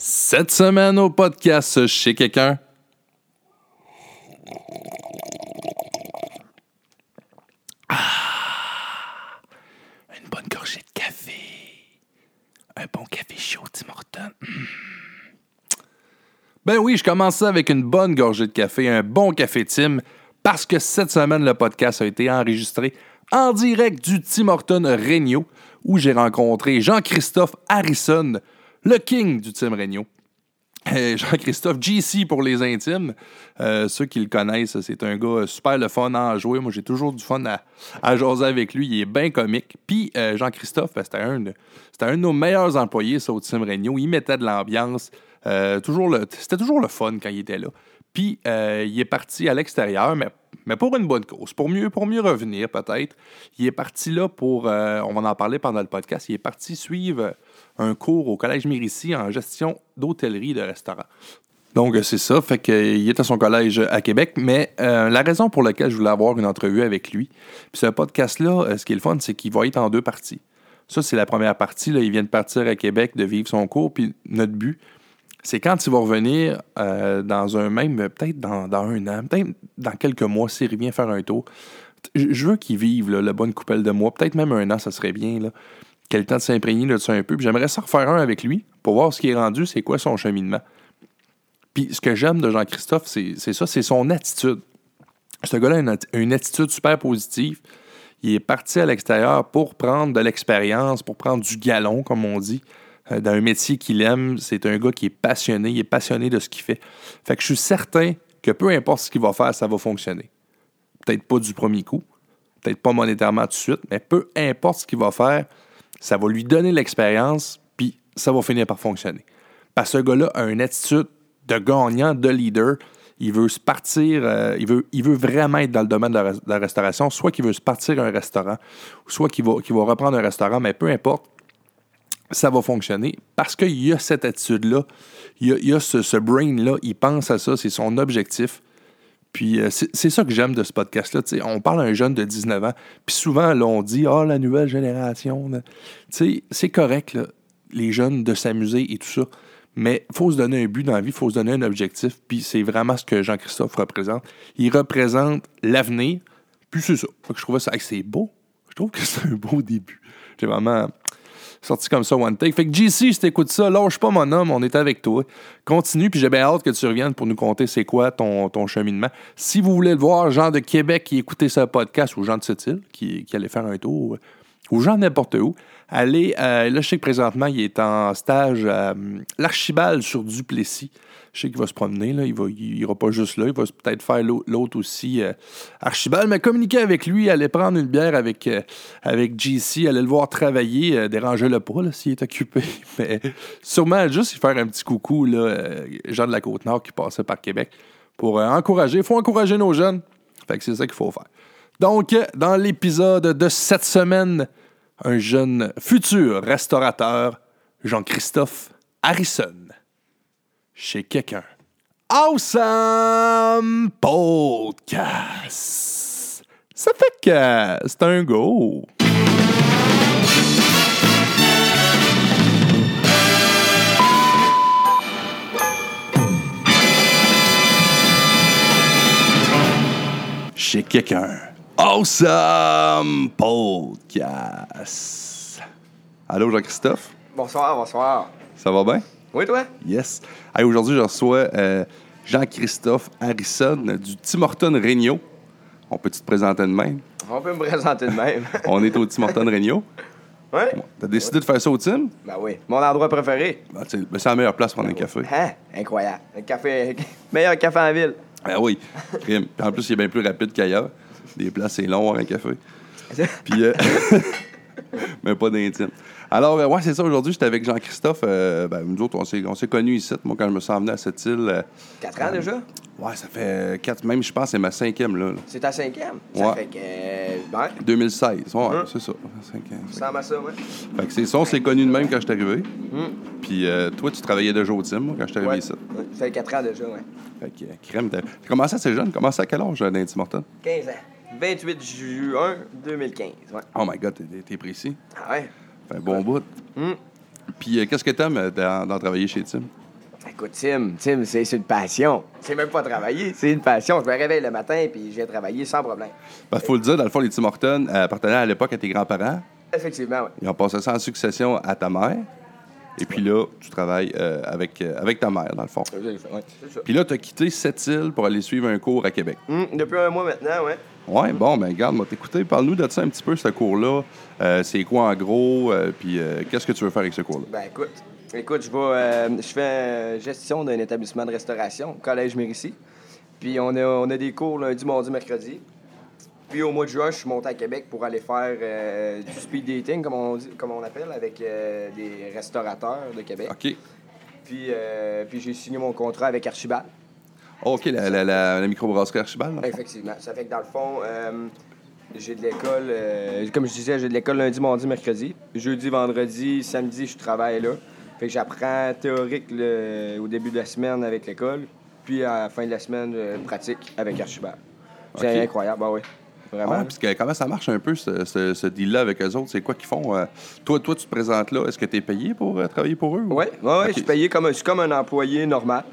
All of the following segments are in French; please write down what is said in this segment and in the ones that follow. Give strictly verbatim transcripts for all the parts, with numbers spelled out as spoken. Cette semaine au podcast Chez quelqu'un. Ah, une bonne gorgée de café. Un bon café chaud, Tim Hortons. Mmh. Ben oui, je commence ça avec une bonne gorgée de café, un bon café Tim, parce que cette semaine, le podcast a été enregistré en direct du Tim Hortons Regnault, où j'ai rencontré Jean-Christophe Harrison, le king du Team Regnault. Euh, Jean-Christophe, J C pour les intimes. Euh, ceux qui le connaissent, c'est un gars super le fun à jouer. Moi, j'ai toujours du fun à, à jaser avec lui. Il est bien comique. Puis euh, Jean-Christophe, ben, c'était, un de, c'était un de nos meilleurs employés, ça, au Team Regnault. Il mettait de l'ambiance. Euh, toujours le, c'était toujours le fun quand il était là. Puis, euh, il est parti à l'extérieur, mais, mais pour une bonne cause. Pour mieux, pour mieux revenir, peut-être. Il est parti là pour... Euh, on va en parler pendant le podcast. Il est parti suivre un cours au Collège Mérici en gestion d'hôtellerie et de restaurant. Donc, c'est ça. Fait qu'il est à son collège à Québec. Mais euh, la raison pour laquelle je voulais avoir une entrevue avec lui, puis ce podcast-là, ce qui est le fun, c'est qu'il va être en deux parties. Ça, c'est la première partie. Là, il vient de partir à Québec, de vivre son cours. Puis notre but... c'est quand il va revenir euh, dans un même, peut-être dans, dans un an, peut-être dans quelques mois, s'il revient faire un tour. Je veux qu'il vive là, la bonne coupelle de mois, peut-être même un an, ça serait bien. Là, qu'il ait le temps de s'imprégner de ça un peu. Puis j'aimerais ça refaire un avec lui pour voir ce qui est rendu, c'est quoi son cheminement. Puis ce que j'aime de Jean-Christophe, c'est, c'est ça, c'est son attitude. Ce gars-là a une, une attitude super positive. Il est parti à l'extérieur pour prendre de l'expérience, pour prendre du galon, comme on dit. Dans un métier qu'il aime, c'est un gars qui est passionné, il est passionné de ce qu'il fait. Fait que je suis certain que peu importe ce qu'il va faire, ça va fonctionner. Peut-être pas du premier coup, peut-être pas monétairement tout de suite, mais peu importe ce qu'il va faire, ça va lui donner l'expérience, puis ça va finir par fonctionner. Parce que ce gars-là a une attitude de gagnant, de leader. Il veut se partir, euh, il, veut, il veut vraiment être dans le domaine de la, de la restauration, soit qu'il veut se partir un restaurant, soit qu'il va, qu'il va reprendre un restaurant, mais peu importe. Ça va fonctionner parce qu'il y a cette attitude-là, il y a, il y a ce, ce brain-là, il pense à ça, c'est son objectif. Puis euh, c'est, c'est ça que j'aime de ce podcast-là. T'sais, on parle à un jeune de dix-neuf ans, puis souvent, là, on dit « Ah, oh, la nouvelle génération! » T'sais, c'est correct, là, les jeunes, de s'amuser et tout ça, mais il faut se donner un but dans la vie, il faut se donner un objectif, puis c'est vraiment ce que Jean-Christophe représente. Il représente l'avenir, puis c'est ça. Fait que je trouvais ça, c'est beau. Je trouve que c'est un beau début. J'ai vraiment... sorti comme ça, one take. Fait que J C, si t'écoutes ça, lâche pas mon homme, on est avec toi. Continue, puis j'ai bien hâte que tu reviennes pour nous conter c'est quoi ton, ton cheminement. Si vous voulez le voir, gens de Québec qui écoutaient ce podcast, ou gens de Sept-Îles qui, qui allaient faire un tour, ou gens n'importe où, allez, euh, là je sais que présentement il est en stage à euh, l'Archibald sur Duplessis. Je sais qu'il va se promener, là. Il va, il ira pas juste là, il va peut-être faire l'autre aussi, euh, Archibald, mais communiquer avec lui, aller prendre une bière avec, euh, avec J C, aller le voir travailler, euh, dérangez-le pas là, s'il est occupé, mais sûrement juste faire un petit coucou, là, euh, gens de la Côte-Nord qui passaient par Québec, pour euh, encourager, il faut encourager nos jeunes, fait que c'est ça qu'il faut faire. Donc, dans l'épisode de cette semaine, un jeune futur restaurateur, Jean-Christophe Harrison. Chez quelqu'un. Awesome Podcast! Ça fait que c'est un go! Chez quelqu'un. Awesome Podcast! Allô Jean-Christophe? Bonsoir, bonsoir. Ça va bien? Oui, toi? Yes. Hey, aujourd'hui, je reçois euh, Jean-Christophe Harrison du Tim Hortons Regnault. On peut-tu te présenter de même? On peut me présenter de même. On est au Tim Hortons Regnault. Oui. Bon, t'as décidé oui. de faire ça au Tim? Ben oui. Mon endroit préféré. Ben, ben, c'est la meilleure place pour prendre ben, un café. Hein? Incroyable. Un café... meilleur café en ville. Ben oui. En plus, il est bien plus rapide qu'ailleurs. Les places, c'est long, un café. Puis... Euh... mais pas d'intime. Alors, euh, ouais, c'est ça. Aujourd'hui, j'étais avec Jean-Christophe. Euh, ben, nous autres, on s'est, on s'est connus ici. Moi, quand je me suis emmené à Sept-Îles... Euh, quatre ans euh, déjà? Ouais, ça fait quatre. Même, je pense que c'est ma cinquième, là. là. C'est ta cinquième? Ouais. Ça fait que... Euh, deux mille seize. Ouais, mm. c'est ça. Ça ressemble à ça, ouais. Fait que c'est ça. On s'est connus de même quand je suis arrivé. Mm. Puis euh, toi, tu travaillais déjà au Tim, moi, quand je suis arrivé ouais. ici. Ça fait quatre ans déjà, ouais. Fait que, euh, crème, t'as... t'as commencé assez jeune. Commencé à quel âge, dans Tim Hortons? quinze ans. vingt-huit juin deux mille quinze, ouais. Oh my God, t'es, t'es précis. Ah ouais? Fait un bon ouais. bout. Mm. Puis, euh, qu'est-ce que t'aimes dans, dans travailler chez Tim? Écoute, Tim, Tim, c'est, c'est une passion. C'est même pas travailler, c'est une passion. Je me réveille le matin puis j'ai travaillé sans problème. Parce ben, qu'il faut le dire, dans le fond, les Tim Hortons appartenaient à l'époque à tes grands-parents. Effectivement, oui. Ils ont passé ça en succession à ta mère. Et puis là, tu travailles euh, avec, euh, avec ta mère, dans le fond. Exactement, c'est ça. Puis là, tu as quitté Sept-Îles pour aller suivre un cours à Québec. Mmh, depuis un mois maintenant, oui. Oui, bon, bien, regarde, moi, t'écouter, parle-nous de ça un petit peu, ce cours-là. Euh, c'est quoi, en gros, euh, puis euh, qu'est-ce que tu veux faire avec ce cours-là? Ben écoute, écoute je vais, euh, je fais euh, gestion d'un établissement de restauration, Collège Mérici. Puis on a, on a des cours lundi, mardi, mercredi. Puis au mois de juin, je suis monté à Québec pour aller faire euh, du speed dating, comme on dit, comme on appelle, avec euh, des restaurateurs de Québec. OK. Puis, euh, puis j'ai signé mon contrat avec Archibald. Oh, OK, la, la, la, la microbrasserie Archibald. Effectivement. Ça fait que dans le fond, euh, j'ai de l'école, euh, comme je disais, j'ai de l'école lundi, mardi, mercredi. Jeudi, vendredi, samedi, je travaille là. Fait que j'apprends théorique le, au début de la semaine avec l'école, puis à la fin de la semaine, pratique avec Archibald. C'est okay. Incroyable, bah oui. Vraiment. Ah, puis comment ça marche un peu, ce, ce, ce deal-là avec eux autres? C'est quoi qu'ils font? Euh, toi, toi, tu te présentes là. Est-ce que tu es payé pour euh, travailler pour eux? Oui, ouais, ouais, okay. Je suis payé comme, comme un employé normal.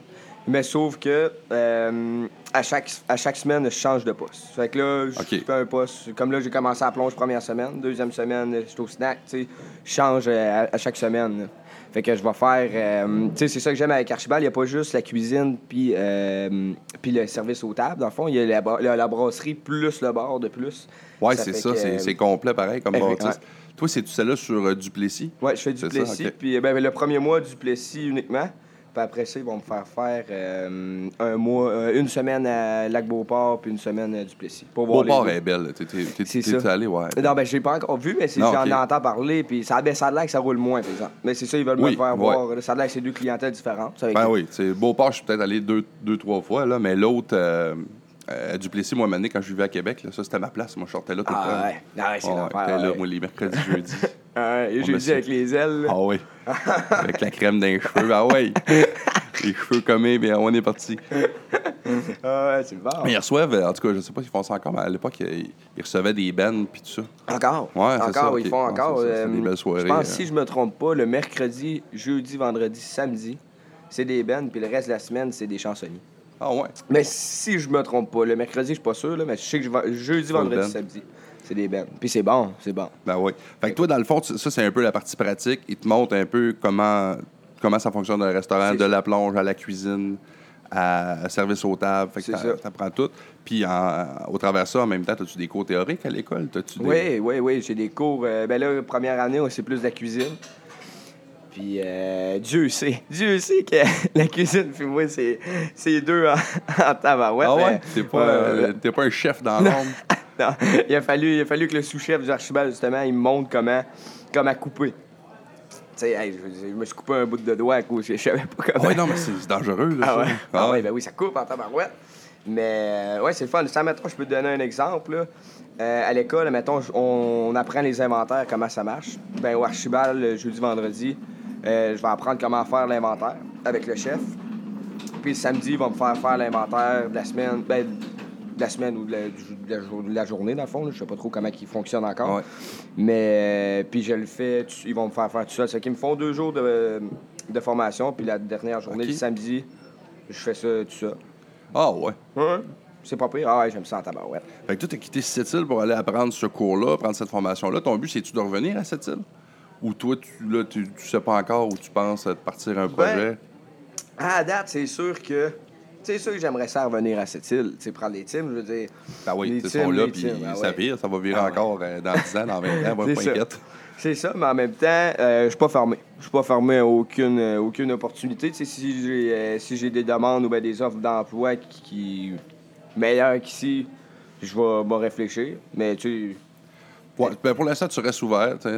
Mais sauf que euh, à, chaque, à chaque semaine, je change de poste. Fait que là, je okay. fais un poste. Comme là, j'ai commencé à plonge première semaine. Deuxième semaine, je suis au snack. Je change à, à chaque semaine. Là. Fait que je vais faire... Euh, tu sais, c'est ça que j'aime avec Archibald. Il n'y a pas juste la cuisine puis euh, le service aux tables. Dans le fond, il y a la, la, la brasserie plus le bar de plus. Oui, c'est ça. Que, c'est, euh, c'est complet, pareil, comme bâtisse. Toi, c'est-tu celle-là sur euh, Duplessis? Oui, je fais Duplessis. Puis okay. ben, le premier mois, Duplessis uniquement. Puis après ça, ils vont me faire faire euh, un mois, euh, une semaine à Lac-Beauport puis une semaine à Duplessis. Beauport est belle. T'es, t'es, t'es, c'est t'es, t'es allé, ouais. Non, ben je l'ai pas encore vu, mais c'est, non, j'en okay. entends parler. Puis ça, ben, ça a l'air que ça roule moins, par exemple. Mais c'est ça, ils veulent oui, me faire ouais. voir. Ça a l'air que c'est deux clientèles différentes. Ben qui? Oui, t'sais, Beauport, je suis peut-être allé deux, deux trois fois, là, mais l'autre... Euh... Euh, à Duplessis, moi, à un moment donné, quand je vivais à Québec, là, ça, c'était ma place. Moi, je sortais là tout le ah, temps. Ouais. Ah, ouais, c'est oh, l'enfer. J'étais là, ouais. moi, les mercredis, jeudis. Ah, ouais, et jeudi monsieur... avec les ailes. Là. Ah oui. Avec la crème dans les cheveux. Ah oui. Les cheveux comés, bien, on est parti. Ah ouais, c'est bon. Mais ils reçoivent, en tout cas, je sais pas s'ils font ça encore, mais à l'époque, ils, ils recevaient des bennes puis tout ça. Encore? Ouais, encore, c'est ça. Encore, ils okay. font encore. C'est, euh, c'est des belles soirées. Je pense, hein. si je me trompe pas, le mercredi, jeudi, vendredi, samedi, c'est des bennes, puis le reste de la semaine, c'est des chansonniers. Ah ouais. Mais si je me trompe pas, le mercredi, je suis pas sûr, là, mais je sais que je vais jeudi, vendredi, ben. samedi. C'est des bennes. Puis c'est bon, c'est bon. Ben oui. Fait que toi, dans le fond, ça, c'est un peu la partie pratique. Ils te montrent un peu comment, comment ça fonctionne dans le restaurant, c'est de ça. La plonge à la cuisine, à service aux tables. Fait que t'a, t'apprends tout. Puis en, au travers de ça, en même temps, as-tu des cours théoriques à l'école? T'as-tu des... Oui, oui, oui. J'ai des cours. Euh, ben là, première année, c'est plus de la cuisine. Puis euh, Dieu sait, Dieu sait que la cuisine, puis moi, c'est, c'est deux en, en tabarouette. Ah ouais? Mais, t'es, pas, euh, t'es pas un chef dans l'ombre. Non, il a fallu, il a fallu que le sous-chef du Archibald, justement, il me montre comment, comment couper. Tu sais, hey, je, je me suis coupé un bout de doigt à cause, je savais pas comment. Ah oui, non, mais c'est, c'est dangereux, là. Ah ouais. Ah, ah ouais, ben oui, ça coupe en tabarouette. Mais, euh, ouais, c'est le fun. Ça, mettons, je peux te donner un exemple, là. Euh, à l'école, mettons, on, on apprend les inventaires, comment ça marche. Ben, au Archibald, le jeudi, vendredi, Euh, je vais apprendre comment faire l'inventaire avec le chef. Puis le samedi, ils vont me faire faire l'inventaire de la semaine, ben, de la semaine ou de la, de la, jour, de la journée, dans le fond. Là. Je sais pas trop comment il fonctionne encore. Ouais. Mais euh, puis je le fais, tu, ils vont me faire faire tout ça. C'est qu'ils me font deux jours de, de formation. Puis la dernière journée, okay. le samedi, je fais ça, tout ça. Ah ouais? Hein? C'est pas pire. Ah ouais, j'aime ça en tabarouette. Fait que toi, t'as quitté Sept-Îles pour aller apprendre ce cours-là, prendre cette formation-là. Ton but, c'est-tu de revenir à Sept-Îles? Ou toi, tu, là, tu, tu sais pas encore où tu penses partir un projet? Ben, à date, c'est sûr que... C'est sûr que j'aimerais ça revenir à Sept-Îles. Tu sais, prendre les teams, je veux dire... Ben oui, ils sont là, puis ben ça ouais. vire. Ça va virer ah encore ouais. dans dix ans, dans vingt ans, on va pas inquiète. C'est ça, mais en même temps, euh, je suis pas fermé. Je suis pas fermé à aucune, euh, aucune opportunité. Tu sais, si j'ai, euh, si j'ai des demandes ou ben des offres d'emploi qui, qui... meilleures qu'ici, je vais ben, réfléchir, mais tu sais... Ouais, ben pour l'instant, tu restes ouvert, tu,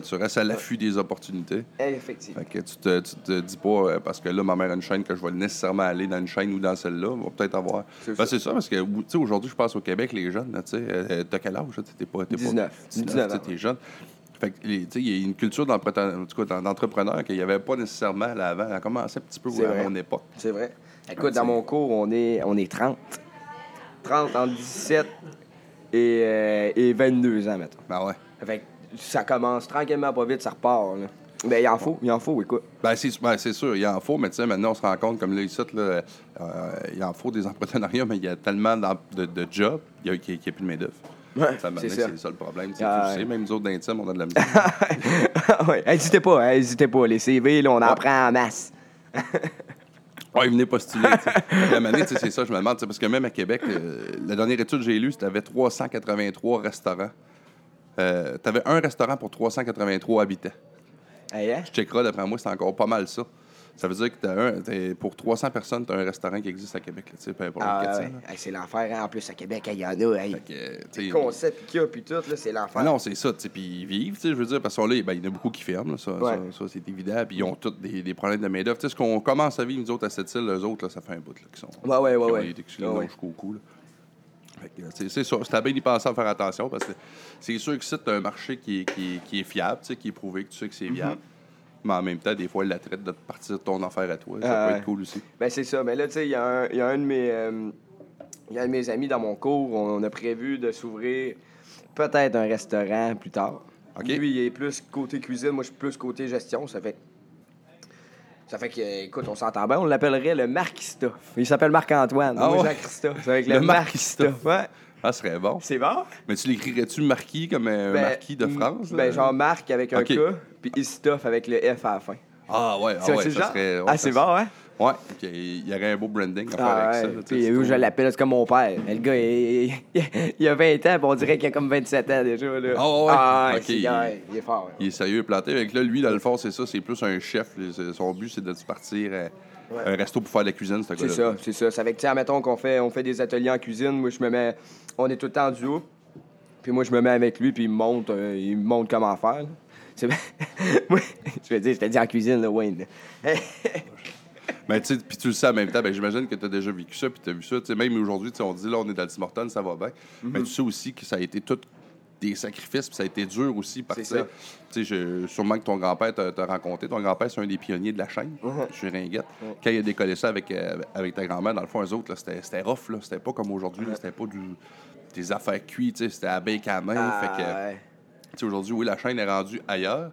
tu restes à l'affût des opportunités. Effectivement. Fait que tu te, tu te dis pas, parce que là, ma mère a une chaîne, que je vais nécessairement aller dans une chaîne ou dans celle-là, on va peut-être avoir... C'est, ben, ça. c'est ça, parce que aujourd'hui, je passe au Québec, les jeunes, tu sais, t'as quel âge? T'es pas, t'es dix-neuf. Pas, dix-neuf, t'es jeune. Fait que, tu sais, il y a une culture d'entrepreneur qu'il n'y avait pas nécessairement là avant. Elle a commencé un petit peu à mon époque. C'est vrai. Écoute, ah, dans mon cours, on est, on est trente. trente en dix-sept... Et, euh, et vingt-deux ans, mettons. Ben ouais. Fait que ça commence tranquillement, pas vite, ça repart, là. Ben, il en faut, il en faut, écoute. Ben c'est, ben, c'est sûr, il en faut, mais tu sais, maintenant, on se rend compte, comme là, ici, là, euh, il en faut des entrepreneuriats, mais il y a tellement de, de jobs qu'il n'y a, a, a plus de main-d'œuvre. Ouais, ça c'est, c'est le seul problème. Euh... Tu sais, même nous autres d'intimes, on a de la misère. Oui, n'hésitez pas, n'hésitez pas. Les C V, là, on en ouais. prend en masse. Oui, venez postuler. La manée, c'est ça, je me demande. Parce que même à Québec, euh, la dernière étude que j'ai lue, c'était trois cent quatre-vingt-trois restaurants. Euh, tu avais un restaurant pour trois cent quatre-vingt-trois habitants. Hey, hein? Je checkerai, d'après moi, c'est encore pas mal ça. Ça veut dire que t'as un, t'es, pour trois cents personnes, tu as un restaurant qui existe à Québec. Là, peu importe ah, quatre cents, ouais. Hey, c'est l'enfer. Hein? En plus, à Québec, il y en a. Hey. Que, le concept qu'il y a, puis tout, là, c'est l'enfer. Non, c'est ça. Puis ils vivent, je veux dire, parce que là, il ben, y en a beaucoup qui ferment. Là, ça, ouais. ça, ça, c'est évident. Puis ils ont tous des, des problèmes de main-d'œuvre. Ce qu'on commence à vivre, nous autres, à Sept-Îles, eux autres, là, ça fait un bout. Là, qui sont, ouais, ouais, ouais. Qui ouais. Ont, ouais, ouais. Jusqu'au cou. Fait que, c'est sûr, c'était bien d'y penser à faire attention, parce que c'est sûr que c'est un marché qui, qui, qui est fiable, qui est prouvé, que tu sais que c'est viable. Mm-hmm. Mais en même temps, des fois, la traite de partir de ton affaire à toi, ça euh, peut être cool aussi. Ben c'est ça. Mais là, tu sais, il y, y a un de mes euh, y a un de mes amis dans mon cours, on a prévu de s'ouvrir peut-être un restaurant plus tard. Okay. Lui, il est plus côté cuisine, moi, je suis plus côté gestion. Ça fait... Ça fait que, écoute, on s'entend bien, on l'appellerait le Marquis Toff. Il s'appelle Marc-Antoine. Ah, moi, ouais. Jean-Christophe. C'est avec le, le Marquis Toff. Ouais. Ah, ce serait bon. C'est bon. Mais tu l'écrirais-tu Marquis comme un ben, Marquis de France? Ben, là? Genre Marc avec un okay. K, puis Istoff avec le F à la fin. Ah, ouais, ah, ouais, ça genre? Serait. Ouais, ah, c'est ça, bon, hein? Ouais, okay. Il y aurait un beau branding à faire ah, avec ouais. ça. Puis où je l'appelle, c'est comme mon père. Mais le gars, il, il a vingt ans, puis on dirait qu'il a comme vingt-sept ans déjà. Là. Oh, ouais. Ah, okay. il, ouais, il est fort. Ouais. Il est sérieux, planté. Avec là, lui, dans le fond, c'est ça, c'est plus un chef. Son but, c'est de se partir à ouais. un resto pour faire de la cuisine, ce gars-là. C'est ça, c'est ça. C'est avec, tiens, mettons qu'on fait, on fait des ateliers en cuisine. Moi, je me mets. On est tout le temps en duo. Puis moi, je me mets avec lui, puis il me montre, euh, il me montre comment faire. Là. C'est moi, je veux dire, je t'ai dit en cuisine, là, Wayne. Là. Ben, puis tu le sais en même temps, ben, j'imagine que tu as déjà vécu ça, puis tu as vu ça. T'sais, même aujourd'hui, on dit là, on est dans le Tim Hortons, ça va bien. Mais mm-hmm. ben, tu sais aussi que ça a été tout des sacrifices, puis ça a été dur aussi. Parce que sûrement que ton grand-père t'a, t'a rencontré. Ton grand-père, c'est un des pionniers de la chaîne. Mm-hmm. Je suis ringuette. Mm-hmm. Quand il a décollé ça avec, euh, avec ta grand-mère, dans le fond, eux autres, là, c'était, c'était rough. Là. C'était pas comme aujourd'hui, là, c'était pas du, des affaires cuites, c'était à bec à main. Ah, fait que, ouais. Aujourd'hui, oui, la chaîne est rendue ailleurs.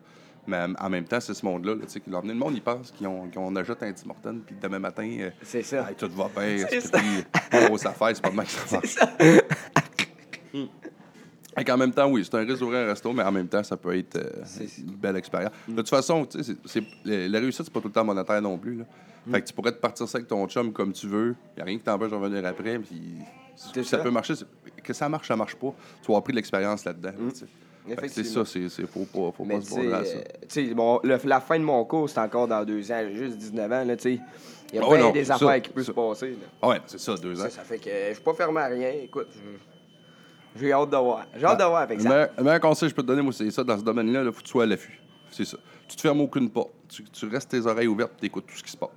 Mais en même temps, c'est ce monde-là, tu sais, qui l'a emmené. Le monde, il pense qu'on, qu'on achète un Tim Hortons, puis demain matin, euh, c'est ça. Hey, tout va bien, c'est ça. Puis, grosse affaire, c'est pas mal que ça va. C'est ça. Et en même temps, oui, c'est un risque d'ouvrir un resto, mais en même temps, ça peut être euh, une belle expérience. Mm. De toute façon, tu sais, c'est, c'est, la réussite, c'est pas tout le temps monétaire non plus, là. Mm. Fait que tu pourrais te partir ça avec ton chum comme tu veux, y a rien qui t'empêche de revenir après, puis ça, ça peut marcher. Que ça marche, ça marche pas. Tu vas avoir pris de l'expérience là-dedans, mm. tu sais. C'est ça, c'est, c'est faut pas, faut pas se border à ça. Euh, bon, le, la fin de mon cours, c'est encore dans deux ans, j'ai juste dix-neuf ans. Il y a oh, bien non, des affaires ça, qui peuvent se passer. Oui, c'est ça, deux ans. Ça, ça fait que je ne suis pas fermé à rien. Écoute, j'ai, j'ai hâte de voir. J'ai hâte ah, de voir avec ça. Le meilleur conseil que je peux te donner, moi, c'est ça. Dans ce domaine-là, il faut que tu sois à l'affût. C'est ça. Tu ne te fermes aucune porte. Tu, tu restes tes oreilles ouvertes et tu écoutes tout ce qui se passe.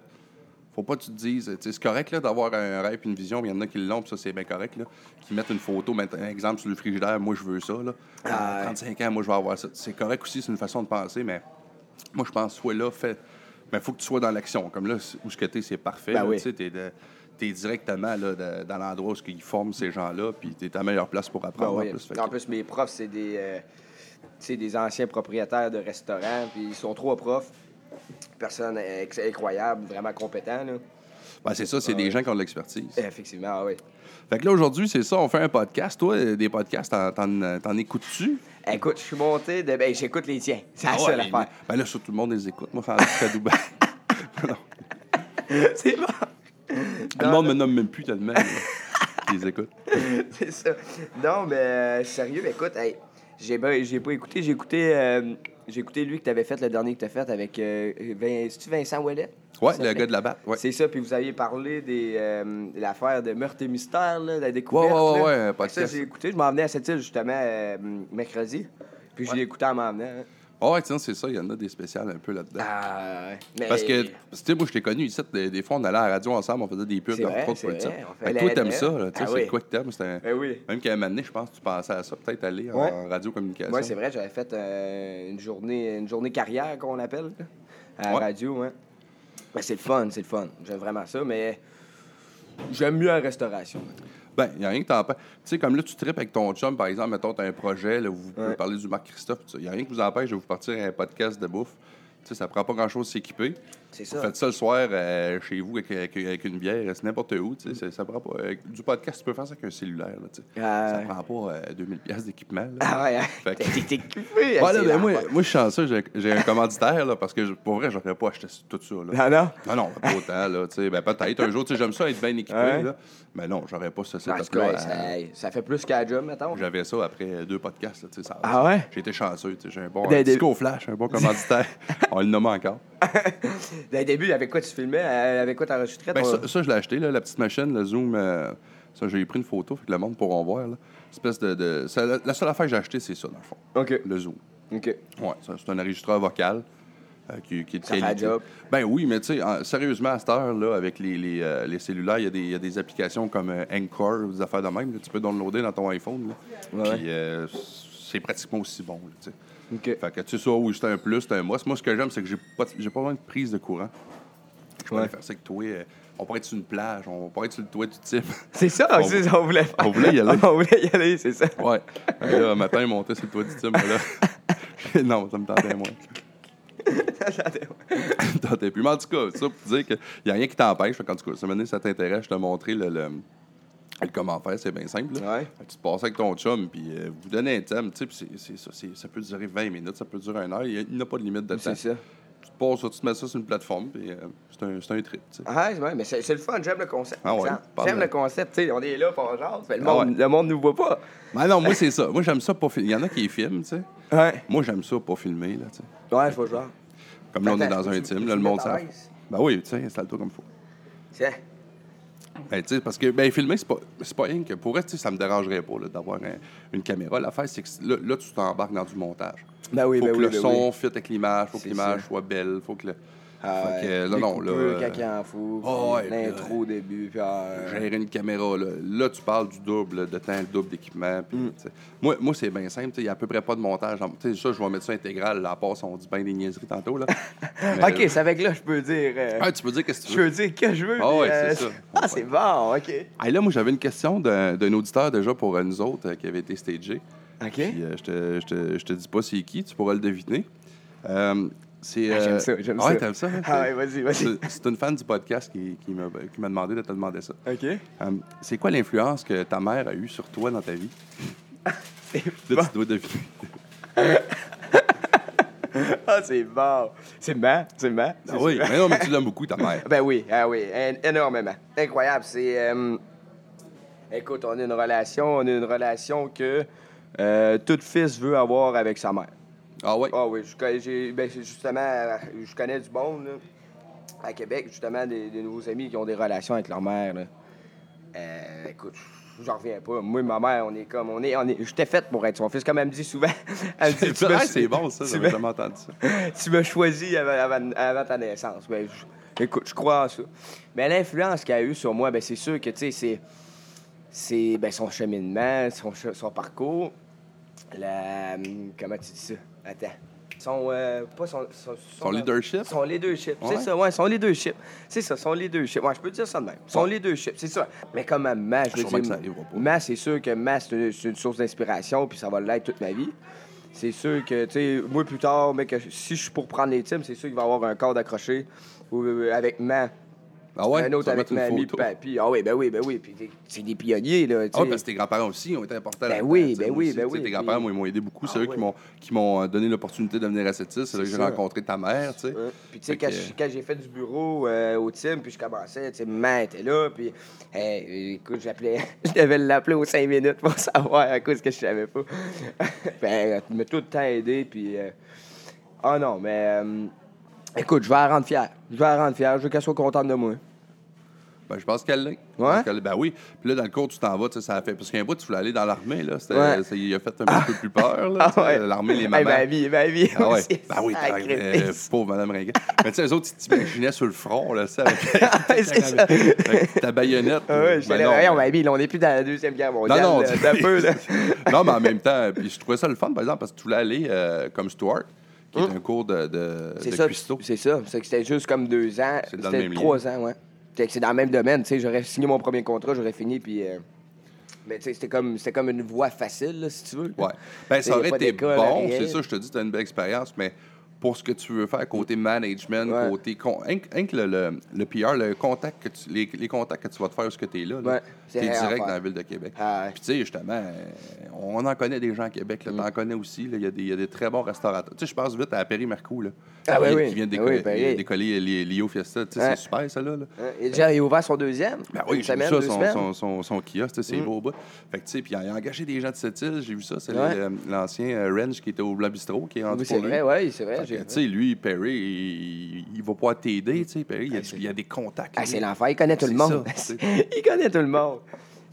Faut pas que tu te dises, c'est correct là, d'avoir un rêve et une vision, il y en a qui l'ont, puis ça c'est bien correct, là, qui mettent une photo, mettent un exemple sur le frigidaire, moi je veux ça, là. À trente-cinq ans, moi je vais avoir ça. C'est correct aussi, c'est une façon de penser, mais moi je pense, sois là, fais. Mais il faut que tu sois dans l'action. Comme là, où ce que t'es, c'est parfait. Ben là, oui. T'es, de, t'es directement là, de, dans l'endroit où ils forment ces gens-là, puis t'es ta meilleure place pour apprendre. Ben oui. En plus, en plus mes profs, c'est des, euh, c'est des anciens propriétaires de restaurants, puis ils sont trois profs. Personne incroyable, vraiment compétent. Là. Ben, c'est ça, c'est ah, des ouais. gens qui ont de l'expertise. Effectivement, ah, oui. Fait que là, aujourd'hui, c'est ça, on fait un podcast. Toi, des podcasts, t'en, t'en, t'en écoutes-tu? Écoute, je suis monté de. Ben, j'écoute les tiens. C'est ah, la seule ouais, affaire. Ben là, sur tout le monde les écoute. Moi, ça fait du bain. C'est bon. Le non, monde non. me nomme même plus tellement. Ils écoutent. C'est ça. Non, mais euh, sérieux, mais écoute, hey, j'ai, ben, j'ai pas écouté. J'ai écouté. Euh, J'ai écouté lui que tu avais fait, le dernier que tu as fait avec euh, Vin... c'est-tu Vincent Ouellet? Oui, le gars de la batte. Ouais. C'est ça, puis vous aviez parlé de euh, l'affaire de Meurtre et Mystère, là, la découverte. Oui, oui, oui. Ça, j'ai écouté. Je m'en venais à Sept-Îles justement euh, mercredi, puis ouais. je l'ai écouté en m'en venant. Hein. Ah ouais, tiens, c'est ça, il y en a des spéciales un peu là-dedans. Ah, mais... Parce que, tu sais, moi, je t'ai connu ici, des, des fois, on allait à la radio ensemble, on faisait des pubs, on faisait des pubs. Fait que toi, t'aimes ça, là, tu sais, ah, c'est oui. quoi que t'aimes. Un... Ben oui. Même qu'à un moment donné, je pense que tu pensais à ça, peut-être aller ouais. en radio-communication. Oui, c'est vrai, j'avais fait euh, une, journée, une journée carrière, qu'on appelle, là, à la ouais. radio, hein. Ben, c'est le fun, c'est le fun. J'aime vraiment ça, mais j'aime mieux la restauration. Ben, il n'y a rien que t'empêche. Tu sais, comme là, tu tripes avec ton chum, par exemple, mettons, t'as un projet, là, où vous pouvez ouais. parler du Marc Christophe, il n'y a rien que vous empêche de vous partir à un podcast de bouffe. T'sais, ça prend pas grand-chose de s'équiper. C'est ça. Faites ça le soir euh, chez vous avec, avec, avec une bière, c'est n'importe où. Ça, ça prend pas, euh, du podcast, tu peux faire ça avec un cellulaire. Là, euh... Ça prend pas euh, deux mille dollars d'équipement. Là. Ah ouais, fait que... t'es, t'es équipé. Assez ouais, là, ben, moi, moi je suis chanceux, j'ai, j'ai un commanditaire là, parce que pour vrai, j'aurais pas acheté tout ça. Là. Non, non. Non, non, pas autant. Là, ben, peut-être un jour, j'aime ça être bien équipé. Ouais. Là, mais non, j'aurais pas ce setup-là. Ouais, ça, euh... ça fait plus qu'à la job, mettons. J'avais ça après deux podcasts. Là, ça, ah ça, ouais? J'ai été chanceux. J'ai un bon des, un des... disco flash, un bon commanditaire. On le nomme encore. Dans le début, avec quoi tu filmais? Avec quoi t'enregistrais? Ben, ça, ça, je l'ai acheté, là, la petite machine, le Zoom. Euh, ça, j'ai pris une photo, fait que le monde pourra voir. Là. Espèce de, de ça, la, la seule affaire que j'ai achetée, c'est ça, dans le fond. OK. Le Zoom. OK. Ouais, ça, c'est un enregistreur vocal euh, qui, qui est de ça qualité. Fait la job. Ben oui, mais tu sais, euh, sérieusement, à cette heure, là, avec les, les, euh, les cellulaires, il y, y a des applications comme euh, Anchor, des affaires de même, là, tu peux downloader dans ton iPhone. Là. Ouais. Puis euh, c'est pratiquement aussi bon, tu sais. Okay. Fait que tu sais, oui, c'est un plus, c'est un moi. Moi, ce que j'aime, c'est que j'ai pas, j'ai pas vraiment de prise de courant. Je voulais faire ça avec toi. Euh, on pourrait être sur une plage, on pourrait être sur le toit du type. C'est ça, on, c'est ça, on voulait faire. On voulait y aller. On voulait y aller, c'est ça. Ouais. Et là, matin, il montait sur le toit du type, là. Non, ça me tentait moins. Ça me tentait plus. Mais en tout cas, ça, pour te dire qu'il n'y a rien qui t'empêche. Fait qu'en tout cas, ça m'a donné, ça t'intéresse, je te montrais le. le... Comment faire, c'est bien simple. Ouais. Tu te passes avec ton chum, puis euh, vous donnez un thème, tu sais, c'est, c'est, c'est, ça peut durer vingt minutes, ça peut durer une heure, il n'y a, a pas de limite de temps. C'est ça. Tu te passes, tu te mets ça sur une plateforme, puis euh, c'est, un, c'est un trip, tu sais. Ah, ouais, mais c'est, c'est le fun, j'aime le concept. Ah ouais, j'aime de... le concept, tu sais, on est là, pour genre, le monde ah ouais. le monde nous voit pas. Mais non, moi, c'est ça. Moi, j'aime ça pour filmer. Il y en a qui filment, tu sais. Ouais. Moi, j'aime ça pour filmer, là, tu sais. Ouais, je vois genre. Comme là, on est dans un team, là, le monde s'en fout. Ben oui, tu sais, installe-toi comme il faut. Tiens. Ben, tu sais, parce que ben, filmer, c'est pas, c'est pas rien que pour rester, ça me dérangerait pas là, d'avoir un, une caméra. L'affaire, c'est que là, là, tu t'embarques dans du montage. Ben oui, faut ben que oui, le ben son oui. fitte avec l'image, faut c'est que l'image ça. soit belle, faut que le. Ah, fait que, euh, là, non, coupures, là. Caca euh... en fou, oh, ouais, l'intro au début, puis. Euh... Gérer une caméra, là. Là, tu parles du double de temps, le double d'équipement. Puis, mm. moi, moi, c'est bien simple, il n'y a à peu près pas de montage. Tu sais, ça, je vais mettre ça intégral, là, à part si on dit bien des niaiseries tantôt, là. Mais, OK, c'est avec là, je peux dire. Euh... Ah, tu peux dire qu'est-ce que tu veux. Je peux dire que je veux. Ah, ouais, euh... c'est ça. Ah, c'est bon, OK. Ah, là, moi, j'avais une question d'un, d'un auditeur déjà pour euh, nous autres euh, qui avait été stagé. OK. Puis, euh, je te, je te, je te dis pas c'est qui, tu pourras le deviner. Euh, C'est, euh... ah, j'aime ça, j'aime ah, ouais, ça. T'aimes ça? Hein? Ah ouais, vas-y, vas-y. C'est, c'est une fan du podcast qui, qui, m'a, qui m'a demandé de te demander ça. OK. Um, c'est quoi l'influence que ta mère a eue sur toi dans ta vie? C'est bon. Là, tu dois deviner. Ah, c'est bon. C'est bon, c'est bon. Ah, oui, mais non, mais tu l'aimes beaucoup, ta mère. Ben oui, ah oui, énormément. Incroyable, c'est... Euh... Écoute, on a une relation, on a une relation que euh, tout fils veut avoir avec sa mère. Ah oui? Ah oui, je, j'ai, ben justement, je connais du bon, là, à Québec, justement, des, des nouveaux amis qui ont des relations avec leur mère, là. Euh, écoute, j'en reviens pas. Moi et ma mère, on est comme, on est, on est... J'étais faite pour être son fils, comme elle me dit souvent. Elle me dit, tu ah, c'est bon, ça, j'avais jamais entendu ça. Tu m'as choisi avant, avant, avant ta naissance. Ben, je, écoute, je crois en ça. Mais ben, l'influence qu'elle a eue sur moi, ben c'est sûr que, tu sais, c'est, c'est ben, son cheminement, son, son parcours, la... Comment tu dis ça? Attends. Son, euh, pas son, son, son, son leadership? Son leadership, ouais. C'est ça, ouais, son leadership. C'est ça, son leadership. Ouais, je peux dire ça de même. Son ouais. leadership, c'est ça. Mais comme ma, je veux dire, ma, c'est sûr que ma, c'est une, c'est une source d'inspiration, puis ça va l'être toute ma vie. C'est sûr que, tu sais, moi, plus tard, mais que si je suis pour prendre les teams, c'est sûr qu'il va y avoir un corps d'accroché avec ma... Ah ouais, un autre avec mamie, papi. Ah oui, ben oui, ben oui. Puis c'est des pionniers, là. Ah oui, parce que tes grands-parents aussi ont été importants. Ben oui, ben oui, ben oui. Tes grands-parents, moi, ils m'ont aidé beaucoup. C'est eux qui m'ont, qui m'ont donné l'opportunité de venir à Sept-Îles. C'est là que j'ai rencontré ta mère, tu sais. Puis tu sais, quand j'ai fait du bureau au team, puis je commençais, tu sais, ma était là. Puis écoute, j'appelais, je devais l'appeler aux cinq minutes pour savoir à cause que je savais pas. Ben, elle m'a tout le temps aidé, puis... Ah non, mais... Écoute, je vais la rendre fière. Je vais la rendre fière. Je veux qu'elle soit contente de moi. Ben, je pense qu'elle l'est. Ouais? Qu'elle l'est. Ben oui. Puis là, dans le cours, tu t'en vas, tu sais, ça a fait. Parce qu'un bout, tu voulais aller dans l'armée, là. C'était, ouais. c'est... Il a fait un ah. peu plus peur, là. Ah, ouais. L'armée, les mamans. Hey, ma vie, ma vie. Ah, ouais. Ben oui, euh, pauvre Mme Ringuet. Mais tu sais, les autres, ils t'imaginaient sur le front, là, ça, avec, ouais, c'est ça. Avec ta baïonnette. Ah, ouais, ben non, rien, ma vie, là, on n'est plus dans la Deuxième Guerre mondiale. Non, non, là, t'as peu, là. Non, mais en même temps, puis je trouvais ça le fun, par exemple, parce que tu voulais aller euh, comme Stuart. Qui est hum. un cours de, de, c'est de ça, cuistot. C'est ça. C'est que c'était juste comme deux ans. C'est c'était trois lien. ans, ouais. C'est, que c'est dans le même domaine. Tu sais, j'aurais signé mon premier contrat, j'aurais fini, puis... Euh... Mais tu sais, c'était comme, c'était comme une voie facile, là, si tu veux. Là. Ouais. Ben, ça aurait été bon. C'est ça, je te dis, t'as une belle expérience, mais pour ce que tu veux faire, côté management, ouais. côté... Con, inc, inc, le, le, le P R, le contact que tu, les, les contacts que tu vas te faire où ce que tu es là, là ouais. c'est direct affaire. Dans la ville de Québec. Ah, ouais. Puis tu sais, justement, on en connaît des gens à Québec, là, mm. t'en connais aussi, il y, y a des très bons restaurateurs. Tu sais, je pense vite à Péry Marcoux, là, ah, qui, oui, oui. qui vient de décoller, ah, oui, ben, oui. décoller les Lio Fiesta, tu sais, hein? c'est super, ça, là. là. Hein? Et déjà, il a ouvert son deuxième, ben, oui, une semaine, ça, deux son, semaines. Son, son, son kiosque, tu sais, c'est mm. beau bas. Fait que tu sais, puis il a engagé des gens de Sept-Îles, j'ai vu ça, c'est ouais. l'ancien Ranch qui était au Blue Bistro, qui est rendu pour lui. Oui, c'est vrai, tu sais, lui, Péry, il, il va pouvoir t'aider, tu sais, Péry, il, ah, il a des contacts. Ah, c'est l'enfer, il connaît tout c'est le monde. Ça, il connaît tout le monde.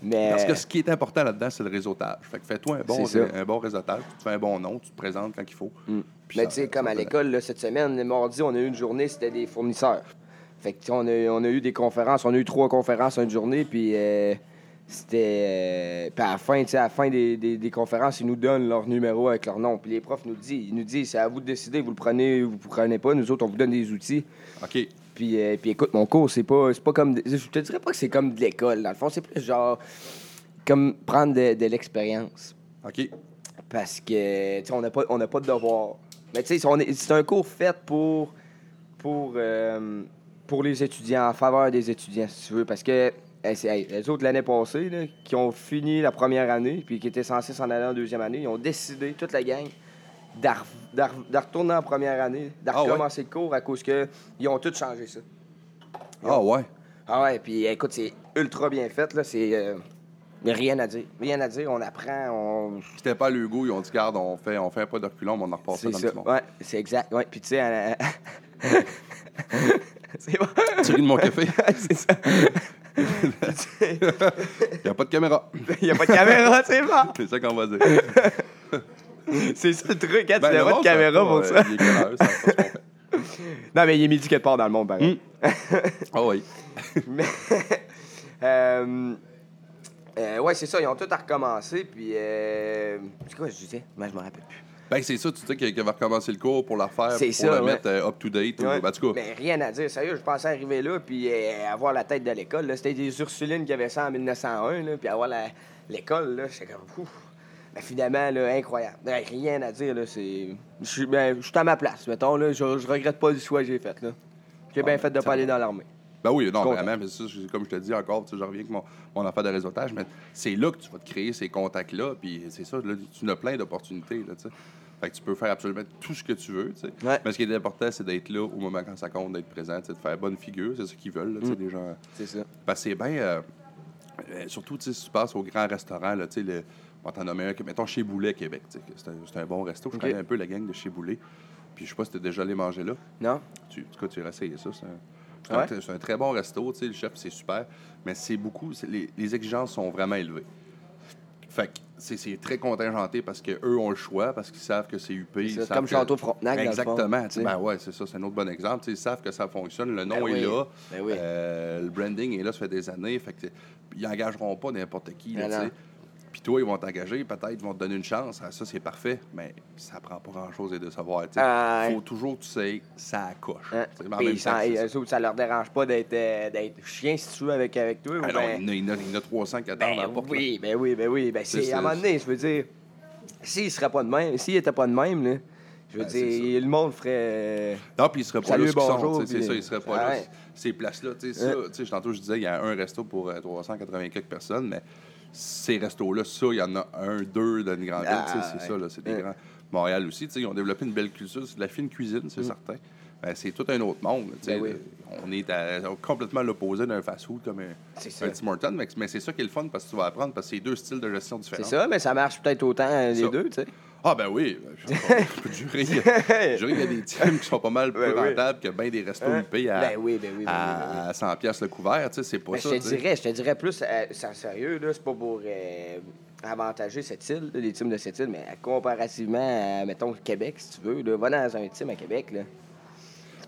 Mais... Parce que ce qui est important là-dedans, c'est le réseautage. Fait que fais-toi un bon, un bon réseautage, tu te fais un bon nom, tu te présentes quand il faut. Mm. Mais tu sais, comme à l'école, là, cette semaine, mardi, on a eu une journée, c'était des fournisseurs. Fait que on a, on a eu des conférences, on a eu trois conférences en une journée, puis... Euh... C'était. Euh, puis à la fin, tu sais, à la fin des, des, des conférences, ils nous donnent leur numéro avec leur nom. Puis les profs nous disent, ils nous disent, c'est à vous de décider, vous le prenez ou vous le prenez pas. Nous autres, on vous donne des outils. OK. Puis, euh, puis écoute, mon cours, c'est pas, c'est pas comme. De, je te dirais pas que c'est comme de l'école, dans le fond. C'est plus genre. Comme prendre de, de l'expérience. OK. Parce que, tu sais, on n'a pas, on n'a pas de devoir. Mais tu sais, c'est un cours fait pour. Pour. Euh, pour les étudiants, en faveur des étudiants, si tu veux. Parce que. Hey, hey, les autres, l'année passée, là, qui ont fini la première année puis qui étaient censés s'en aller en deuxième année, ils ont décidé, toute la gang, de retourner en première année, de recommencer ah ouais. le cours à cause que ils ont tout changé ça. Ont... Ah ouais? Ah ouais, puis écoute, c'est ultra bien fait, là, c'est... Euh... Rien à dire. Rien à dire. On apprend, on... C'était pas le goût. Ils ont dit, garde, on fait, on fait un pas de reculons, mais on en repasse ça dans le monde. Ouais, c'est exact. Ouais. Puis tu sais... À... c'est bon. Tu ris de mon café? C'est ça. Il n'y a pas de caméra. Il n'y a pas de caméra, c'est bon. C'est ça qu'on va dire. C'est ça le truc, hein? Ben, tu n'as pas de caméra pour ça. Il est quelle heure, ça passe pas fait. Non, mais il est midi quelque part dans le monde, pareil. Mm. Ah oh, oui. Mais... Euh... Euh, oui, c'est ça. Ils ont tout à recommencer, puis... Euh... C'est quoi je disais? Ben, je m'en rappelle plus. Ben c'est ça, tu sais qu'il va recommencer le cours pour la refaire, c'est pour ça, le ouais. mettre euh, up-to-date. Ouais. Ou, ben, du coup... Mais rien à dire. Sérieux, je pensais arriver là, puis euh, avoir la tête de l'école. Là. C'était des Ursulines qui avaient ça en mille neuf cent un, là, puis avoir la... l'école, là, c'est comme... Ouf. Ben, finalement, là, incroyable. Ben, rien à dire, là, c'est... Je suis ben, à ma place, mettons, là. Je, je regrette pas du choix que j'ai fait, là. J'ai ah, bien ben, fait de pas aller dans l'armée. Ben oui, non, contact. Vraiment, mais ça, comme je te dis encore, tu sais, je reviens avec mon, mon affaire de réseautage, mais c'est là que tu vas te créer ces contacts-là, puis c'est ça, là, tu as plein d'opportunités, là, tu sais. Fait que tu peux faire absolument tout ce que tu veux, tu sais. Ouais. Mais ce qui est important, c'est d'être là au moment quand ça compte, d'être présent, tu sais, de faire bonne figure, c'est ce qu'ils veulent, là, tu sais, mm. les gens. C'est ça. Parce que c'est bien, euh, surtout, tu sais, si tu passes au grand restaurant, là, tu sais, le, on t'en nomme un, mettons, Chez Boulet, Québec, tu sais, c'est un, c'est un bon resto, okay. Je connais un peu la gang de Chez Boulet, puis je sais pas si t'es déjà allé manger là. Non. Tu, en tout cas, tu irais essayer ça, c'est un... C'est, ouais. un, c'est un très bon resto, tu sais, le chef, c'est super, mais c'est beaucoup, c'est, les, les exigences sont vraiment élevées. Fait que c'est, c'est très contingenté parce qu'eux ont le choix, parce qu'ils savent que c'est U P. C'est comme Château-Frontenac, exactement. Dans le fond, ben ouais, c'est ça, c'est un autre bon exemple. T'sais, ils savent que ça fonctionne, le nom ben est oui. là, ben oui. euh, le branding est là, ça fait des années, fait que ils n'engageront pas n'importe qui, ben là, tu sais. Puis toi, ils vont t'engager, peut-être, ils vont te donner une chance. Ah, ça, c'est parfait, mais ça prend pas grand-chose et de savoir. Il euh, faut toujours, tu sais, ça coche. Hein, puis ça, ça leur dérange pas d'être, euh, d'être chien, si tu veux, avec, avec toi. Ah, ou non, ben... il, y en a, il y en a trois cents qui attendent ben, à la porte. Oui, ben oui, ben oui. Ben, c'est, c'est, à un moment donné, je veux dire, s'il ne serait pas de même, s'il n'était pas de même, là, je veux ben, dire, le monde ferait... Non, puis il ne serait pas là, bonjour, c'est ça, il ne serait pas là. Ces places-là, tu sais, tantôt, je disais, il y a un resto pour trois cent quatre-vingt-quatre personnes, mais... Ces restos-là, ça, il y en a un, deux dans une grande ville, ah, c'est ouais. ça, là, c'est des ouais. grands... Montréal aussi, ils ont développé une belle culture, c'est de la fine cuisine, c'est mm. certain. Ben, c'est tout un autre monde, ben oui. On est à, complètement à l'opposé d'un fast-food comme un, un Tim Hortons, mais, mais c'est ça qui est le fun, parce que tu vas apprendre, parce que c'est deux styles de gestion différents. C'est ça, mais ça marche peut-être autant les ça. deux, tu sais. Ah ben oui, je peux jurer, je jurer qu'il y a des teams qui sont pas mal plus rentables que bien des restos huppés à, ben oui, ben oui, ben à, oui. à cent dollars le couvert, tu sais, c'est pas ben ça. Je te dirais, je te dirais plus, euh, sans sérieux, là, c'est pas pour euh, avantager cette île, là, les teams de cette île, mais comparativement à, mettons, Québec, si tu veux, là, va dans un team à Québec, là.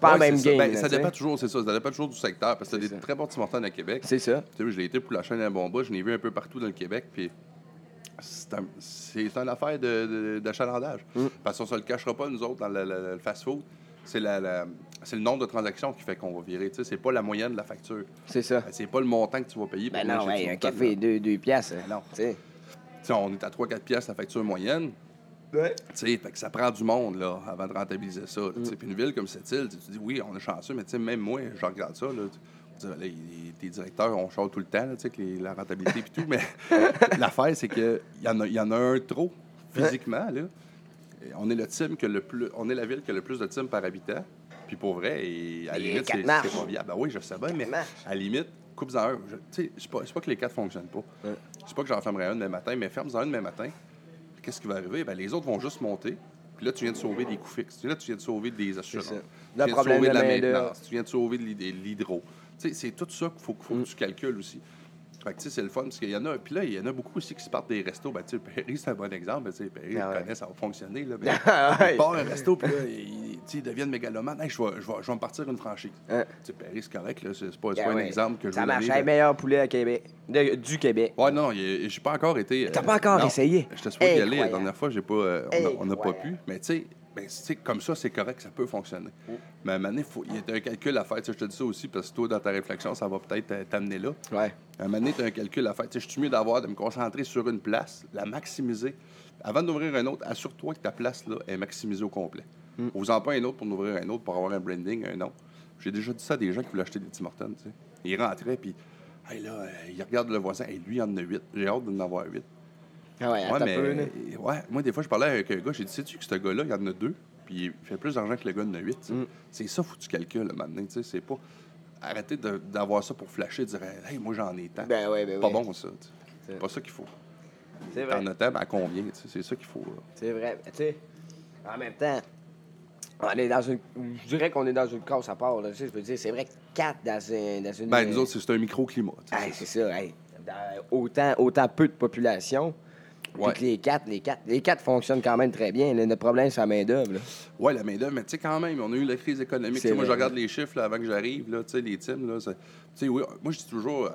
Pas ouais, même game, ben, là, ça dépend toujours, c'est ça. Ça dépend toujours du secteur. Parce que tu as des ça. très bons Tim Hortons à Québec. C'est ça. Tu sais, je l'ai été pour la chaîne à Bomba. Je l'ai vu un peu partout dans le Québec. Puis c'est, un, c'est une affaire de, de, d'achalandage. Mm. Parce qu'on ne se le cachera pas, nous autres, dans le, le, le fast-food. C'est, la, la, c'est le nombre de transactions qui fait qu'on va virer. Tu sais, c'est pas la moyenne de la facture. C'est ça. Ben, c'est pas le montant que tu vas payer. Ben non, ouais, un café, deux, deux piastres. Ben non. T'sais. T'sais, on est à trois quatre piastres la facture moyenne. Ouais. Fait que ça prend du monde là, avant de rentabiliser ça. Puis mm. une ville comme Sept-Îles, tu dis oui, on est chanceux, mais même moi, je regarde ça. Là, les, les directeurs, on chante tout le temps là, que les, la rentabilité et tout, mais l'affaire, c'est qu'il y, y en a un trop, physiquement. Là. On est le team que le plus, on est la ville qui a le plus de teams par habitant. Puis pour vrai, et à la limite, c'est, c'est pas viable. Ben oui, je sais bien, mais à la limite, coupe-en un. Je, c'est, pas, c'est pas que les quatre fonctionnent pas. Mm. C'est pas que j'en fermerai un demain matin, mais ferme-en un demain matin. Qu'est-ce qui va arriver? Ben, les autres vont juste monter. Puis là, tu viens de sauver des coûts fixes. Là, tu viens de sauver des assurances. Tu viens de sauver de la maintenance. De... Tu viens de sauver de l'hydro. T'sais, c'est tout ça qu'il faut, faut mm. que tu calcules aussi. Fait que, c'est le fun. Parce qu'il y en a... Puis là, il y en a beaucoup aussi qui se partent des restos. Ben, Péry, c'est un bon exemple. Péry, ah, ouais. il connaît, ça va fonctionner. Là, ben, il part un resto, puis là, il, il devient mégalomane. Hey, je vais, je vais, je vais me partir une franchise. Hein? Péry, c'est correct. Là, c'est, c'est pas, c'est pas ouais. un exemple que ça je voulais. Ça marche. Le meilleur poulet à Québec. De, du Québec. Ouais, non, y, j'ai pas encore été. Euh, T'as pas encore non, essayé. Je te souhaite d'y aller. La dernière fois, j'ai pas, euh, on n'a pas pu. Mais tu sais, ben, comme ça, c'est correct, ça peut fonctionner. Mm. Mais à un moment donné, il y a un calcul à faire. Je te dis ça aussi, parce que toi, dans ta réflexion, ça va peut-être t'amener là. Ouais. À un moment donné, tu as un calcul à faire. Je suis mieux d'avoir, de me concentrer sur une place, la maximiser. Avant d'ouvrir un autre, assure-toi que ta place là, est maximisée au complet. Mm. On n'en pas un autre pour ouvrir un autre, pour avoir un branding, un nom. J'ai déjà dit ça à des gens qui voulaient acheter des Tim Hortons. Ils rentraient, puis. Hey, là, il regarde le voisin. Hey, lui, il en a huit. J'ai hâte d'en avoir huit. Ah ouais, ouais, mais, peu, là. Ouais, moi, des fois, je parlais avec un gars. J'ai dit, sais-tu que ce gars-là, il en a deux, puis il fait plus d'argent que le gars en a huit. Mm. C'est ça, faut que tu calcules, maintenant. C'est pas arrêter de, d'avoir ça pour flasher et dire, hey, moi, j'en ai tant. Ben ouais, ben pas ouais. bon, ça. T'sais. C'est pas ça qu'il faut. C'est vrai. T'en as tant, ben, à combien? T'sais. C'est ça qu'il faut. Là. C'est vrai. Tu sais, en même temps, on est dans une... Je dirais qu'on est dans une course à part. Là. Je veux dire, c'est vrai que quatre dans une... Dans une... Ben, nous autres, c'est, c'est un micro-climat. Hey, c'est ça. ça hey. Dans autant, autant peu de population, ouais. que les quatre, les quatre, les quatre fonctionnent quand même très bien. Là. Notre problème, c'est la main-d'œuvre. Oui, la main-d'œuvre, mais tu sais, quand même, on a eu la crise économique. Moi, je regarde les chiffres là, avant que j'arrive, là, les teams. Là, oui, moi, je dis toujours,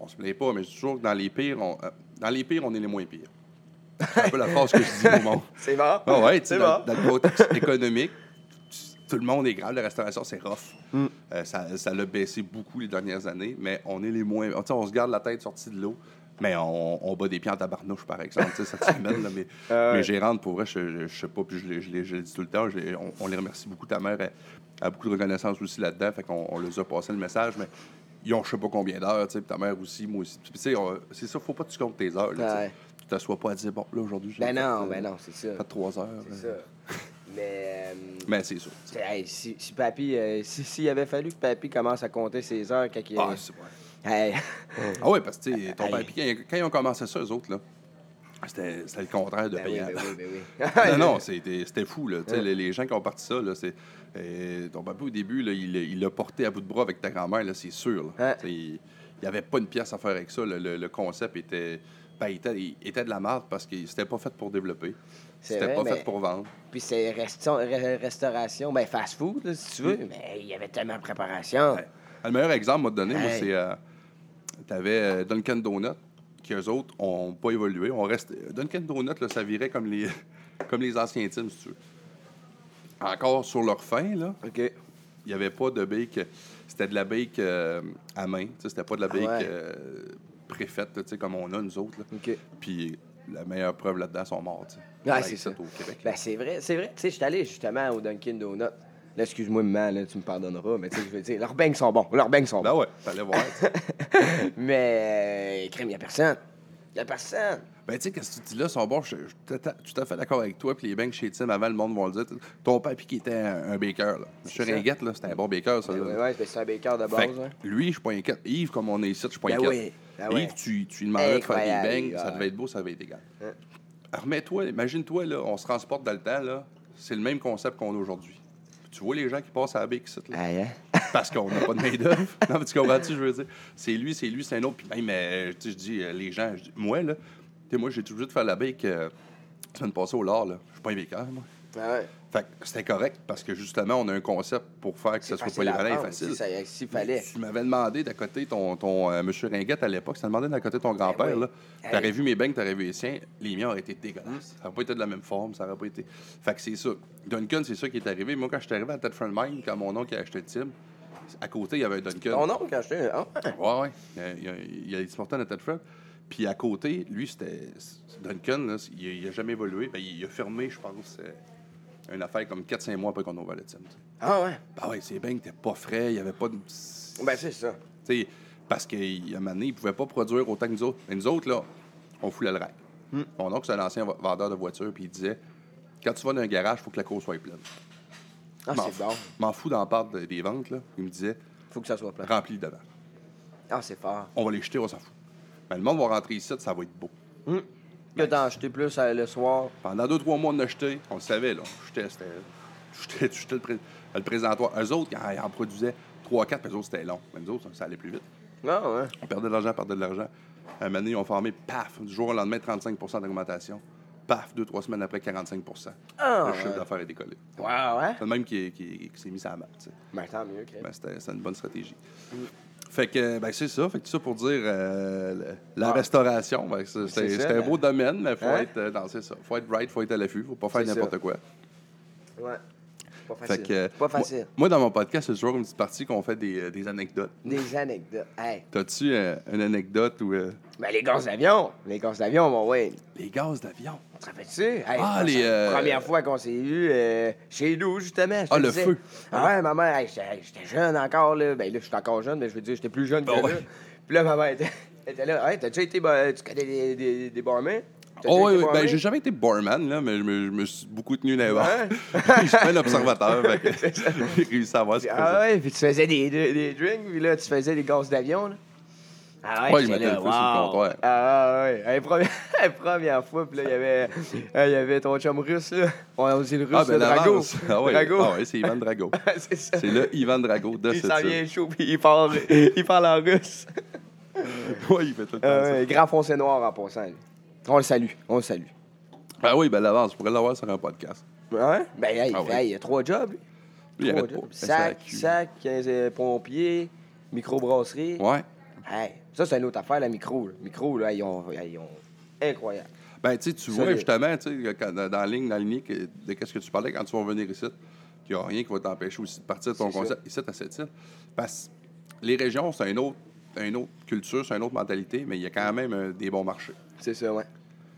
on se plaît pas, mais je dis toujours que dans les pires, on, dans les pires, on est les moins pires. C'est un peu la phrase que je dis au monde. C'est bon. Ah, ouais, c'est dans, bon. Dans le contexte économique, tout le monde est grave. La restauration, c'est rough. Mm. Euh, ça, ça l'a baissé beaucoup les dernières années, mais on est les moins... T'sais, on se garde la tête sortie de l'eau, mais on, on bat des pieds en tabarnouche, par exemple, cette semaine. Là, mais, euh... mes gérantes, pour vrai, je, je, je sais pas, puis je, je, je, je le dis tout le temps, je, on, on les remercie beaucoup. Ta mère a, a beaucoup de reconnaissance aussi là-dedans, fait qu'on on les a passé le message, mais ils ont je sais pas combien d'heures, puis ta mère aussi, moi aussi. Puis, t'sais, on, c'est ça, faut pas que tu comptes tes heures. Là, ouais. Tu t'assois pas à dire, bon, là, aujourd'hui, j'ai ben fait, non, euh, ben non, c'est ça. Pas de trois heures. C'est là. Ça. Mais, euh, mais c'est sûr. Hey, si, si Papy, euh, s'il si avait fallu que Papy commence à compter ses heures quand il... Ah, c'est vrai. Hey. Ah oui, parce que ton Papy, quand, quand ils ont commencé ça, eux autres, là, c'était, c'était le contraire de ben payer. Oui, ben oui, ben oui. Non, non, c'était, c'était fou. Là. Ouais. Les, les gens qui ont parti ça, là, c'est, euh, ton Papy, au début, là, il, il l'a porté à bout de bras avec ta grand-mère, là, c'est sûr. Là. Ouais. Il n'y avait pas une pièce à faire avec ça. Là. Le, le concept était, ben, il était, il était de la merde parce que c'était pas fait pour développer. C'est C'était vrai, pas mais... fait pour vendre. Puis c'est resta... restauration, ben fast-food, là, si tu veux. Mm. Mais il y avait tellement de préparation. Ouais. Le meilleur exemple m'a donné, hey. moi, c'est... Euh, t'avais euh, Dunkin' Donuts, qui eux autres n'ont pas évolué. On reste... Dunkin' Donuts, là, ça virait comme les, comme les anciens teams, si tu veux. Encore sur leur fin, là. OK. Il n'y avait pas de bake... C'était de la bake euh, à main. T'sais, c'était pas de la bake ah ouais. euh, préfaite, comme on a, nous autres. Là. OK. Puis... La meilleure preuve là-dedans, sont morts. Ah, c'est ça. Au Québec. Ben, c'est vrai. C'est vrai. Tu sais, je suis allé justement au Dunkin' Donuts. Là, excuse-moi, maman, là, tu me pardonneras, mais tu sais, je veux dire, leurs beignes sont bons. Leurs beignes sont bons. Ben ouais, t'allais voir. Mais, euh, crème, il y a personne. Il y a personne. Ben, tu sais, qu'est-ce que tu dis là, sont bons. Je suis tout à fait d'accord avec toi. Puis les beignes chez Tim, avant, le monde va le dire. Ton père, puis qui était un, un baker, là. Monsieur Ringuette, là, c'était un bon baker, ça. Ben, ouais, c'était un baker de base. Fait, hein. Lui, je suis pas inquiète. Yves, comme on est ici, je suis pas ben inquiète. Oui. Ah ouais. Yves, tu, tu lui demandais de faire des beignes, ça devait être beau, ça devait être égal. Hein? Remets-toi, imagine-toi, là, on se transporte dans le temps, là, c'est le même concept qu'on a aujourd'hui. Tu vois les gens qui passent à la bake, là, ah, yeah. parce qu'on n'a pas de main-d'œuvre. Non, mais tu comprends-tu, je veux dire? C'est lui, c'est lui, c'est un autre. Puis même, euh, tu sais, je dis, euh, les gens, je dis, moi, là, tu sais, moi, j'ai toujours de faire la bake euh, la semaine passée au lard, là. Je suis pas un bakeur, moi. Ah ouais. Fait que c'était correct parce que justement, on a un concept pour faire que c'est ça soit pas les valeurs faciles. Si tu m'avais demandé d'accoter ton, ton euh, monsieur Ringuette à l'époque, si tu demandais d'accoter ton grand-père, eh oui. là, t'aurais vu mes beignes, t'aurais vu les siens, les miens auraient été dégueulasses. Ça n'aurait pas été de la même forme, ça n'aurait pas été. Fait que c'est ça. Dunkin', c'est ça qui est arrivé. Moi, quand je suis arrivé à Thet-Friend Mine, quand mon oncle a acheté Tim, à côté, il y avait un Dunkin'. Ton oncle a acheté un. Ouais, ouais. Il y a des sportants à Thet-Friend. Puis à côté, lui, c'était Duncan, là, il n'a jamais évolué. Ben, il a fermé, je pense, une affaire comme quatre à cinq mois après qu'on ouvre le Tim. Ah ouais? Ah ouais, c'est bien que t'es pas frais, il n'y avait pas de... Ben c'est ça. T'sais, parce qu'à un moment donné, il ne pouvait pas produire autant que nous autres. Mais nous autres, là, on foulait le rack. Mm. Mon oncle, c'est un ancien vendeur de voitures, puis il disait, quand tu vas dans un garage, il faut que la cour soit pleine. Ah, m'en c'est fou, bon. M'en fous d'en part des ventes, là. Il me disait, faut que ça soit plein. Remplis devant. Ah, c'est fort. On va les jeter, on s'en fout. Mais le monde va rentrer ici, ça va être beau. Hum. Mmh. Que d'en jeter plus le soir. Pendant deux, trois mois, on a jeté. On le savait, là. Jetais, c'était. Jetais, jetais le, pré... le présentoir. Eux autres, ils en produisaient trois, quatre, puis eux autres, c'était long. Mais nous autres, ça allait plus vite. Ah, ouais. On perdait de l'argent, on perdait de l'argent. À un moment donné, ils ont formé, paf, du jour au lendemain, trente-cinq pour cent d'augmentation. Paf, deux, trois semaines après, quarante-cinq pour cent. Ah, le chiffre ouais. d'affaires est décollé. Wow, ouais. C'est le même qui, qui, qui s'est mis ça à la map, tu sais. Ben, tant mieux, OK. Ben, c'était, c'était une bonne stratégie. Mm. Fait que, ben, c'est ça. Fait que tout ça pour dire euh, la ah. restauration. Ben, c'est, c'est, c'est, ça, c'est un beau domaine, mais faut hein? être. Euh, non, c'est ça. Faut être bright, faut être à l'affût. Faut pas faire c'est n'importe ça. Quoi. Ouais. Pas facile. Fait que, euh, pas facile. Moi, moi, dans mon podcast, c'est toujours une petite partie qu'on fait des, des anecdotes. Des anecdotes. Hey. T'as-tu euh, une anecdote ou. Euh... Ben, les gaz d'avion. Les gaz d'avion, mon Wayne. Les gaz d'avion. Tu te rappelles-tu? Hey, ah, les. Euh... Première fois qu'on s'est eu euh, chez nous, justement. Ah, le disais. Feu. Ah, ouais, ma mère, hey, j'étais, j'étais jeune encore, là. Ben, là, je suis encore jeune, mais je veux dire, j'étais plus jeune bon, que ouais. là. Puis là, ma mère était, était là. Hey, t'as déjà été. Ben, tu connais des, des, des barmans? Oh, oui, oui. Ben, j'ai jamais été barman, là, mais je me, je me suis beaucoup tenu là ouais. Je suis un observateur, fait que j'ai réussi à voir ce que ah, ouais, puis tu faisais des, des, des drinks, puis là, tu faisais des gosses d'avion, là. Ah, ouais, ouais je mettais là, le feu wow. sur le comptoir. Ah, ouais. La première, la première fois, puis là, il y avait, euh, y avait ton chum russe, là. On a aussi le russe, ah, ben, le Drago. Ah, ouais. Drago. Ah, ouais, c'est Ivan Drago. c'est ça. C'est le Ivan Drago de cette île. Il s'en vient chaud, puis il parle, il parle en russe. Ouais, il fait tout le temps euh, ça. Ouais, grand foncé noir en passant, là. On le salue, on le salue. Ah oui, ben l'avance, je pourrais l'avoir sur un podcast. Hein? Ben, hey, ah ouais. hey, il y a trois jobs. Lui, trois il jobs. Pas. Sac, sac, quinze pompiers, microbrasserie. Ouais. Hey, ça, c'est une autre affaire, la micro. Là. Micro, là, ils ont... Ils ont... Incroyable. Ben, tu sais, tu vois, justement, tu sais, dans la ligne, dans la ligne, de qu'est-ce que tu parlais quand tu vas venir ici, qu'il n'y a rien qui va t'empêcher aussi de partir de ton c'est concept. Ça. Ici, à Sept-Îles. Parce que les régions, c'est un autre... une autre culture, c'est une autre mentalité, mais il y a quand même euh, des bons marchés. C'est ça, ouais.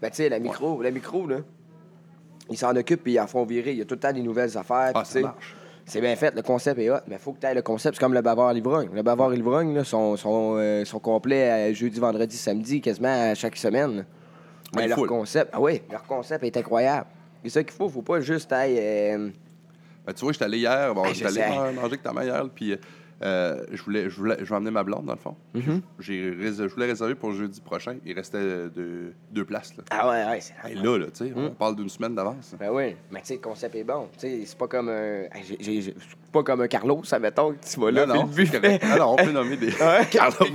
Ben, tu sais, la micro, ouais. la micro, là, ils s'en occupent et ils en font virer. Il y a tout le temps des nouvelles affaires. Ah, ça marche. C'est bien fait, le concept est hot, mais il faut que tu aies le concept. C'est comme le bavard livrogne. Le bavard livrogne, là, sont, sont, euh, sont complets jeudi, vendredi, samedi, quasiment à chaque semaine. Mais ben, leur full. Concept, ah oui, leur concept est incroyable. C'est ça qu'il faut, faut pas juste aller. Euh... Ben, tu vois, j'étais allé hier, bon, hey, j'étais allé manger avec ta mère hier, puis. Euh, je voulais, je voulais, je voulais emmener ma blonde, dans le fond. Mm-hmm. J'ai, je voulais réserver pour jeudi prochain. Il restait deux, deux places. Là. Ah ouais, ouais, c'est hey, là, là, tu sais, mm. on parle d'une semaine d'avance. Ben oui, mais tu sais, le concept est bon. Tu sais, c'est pas comme un... J'ai, j'ai, j'ai, c'est pas comme un Carlos, admettons, que tu vas là, non, non, le buffet... Ah non, on peut nommer des Carlos.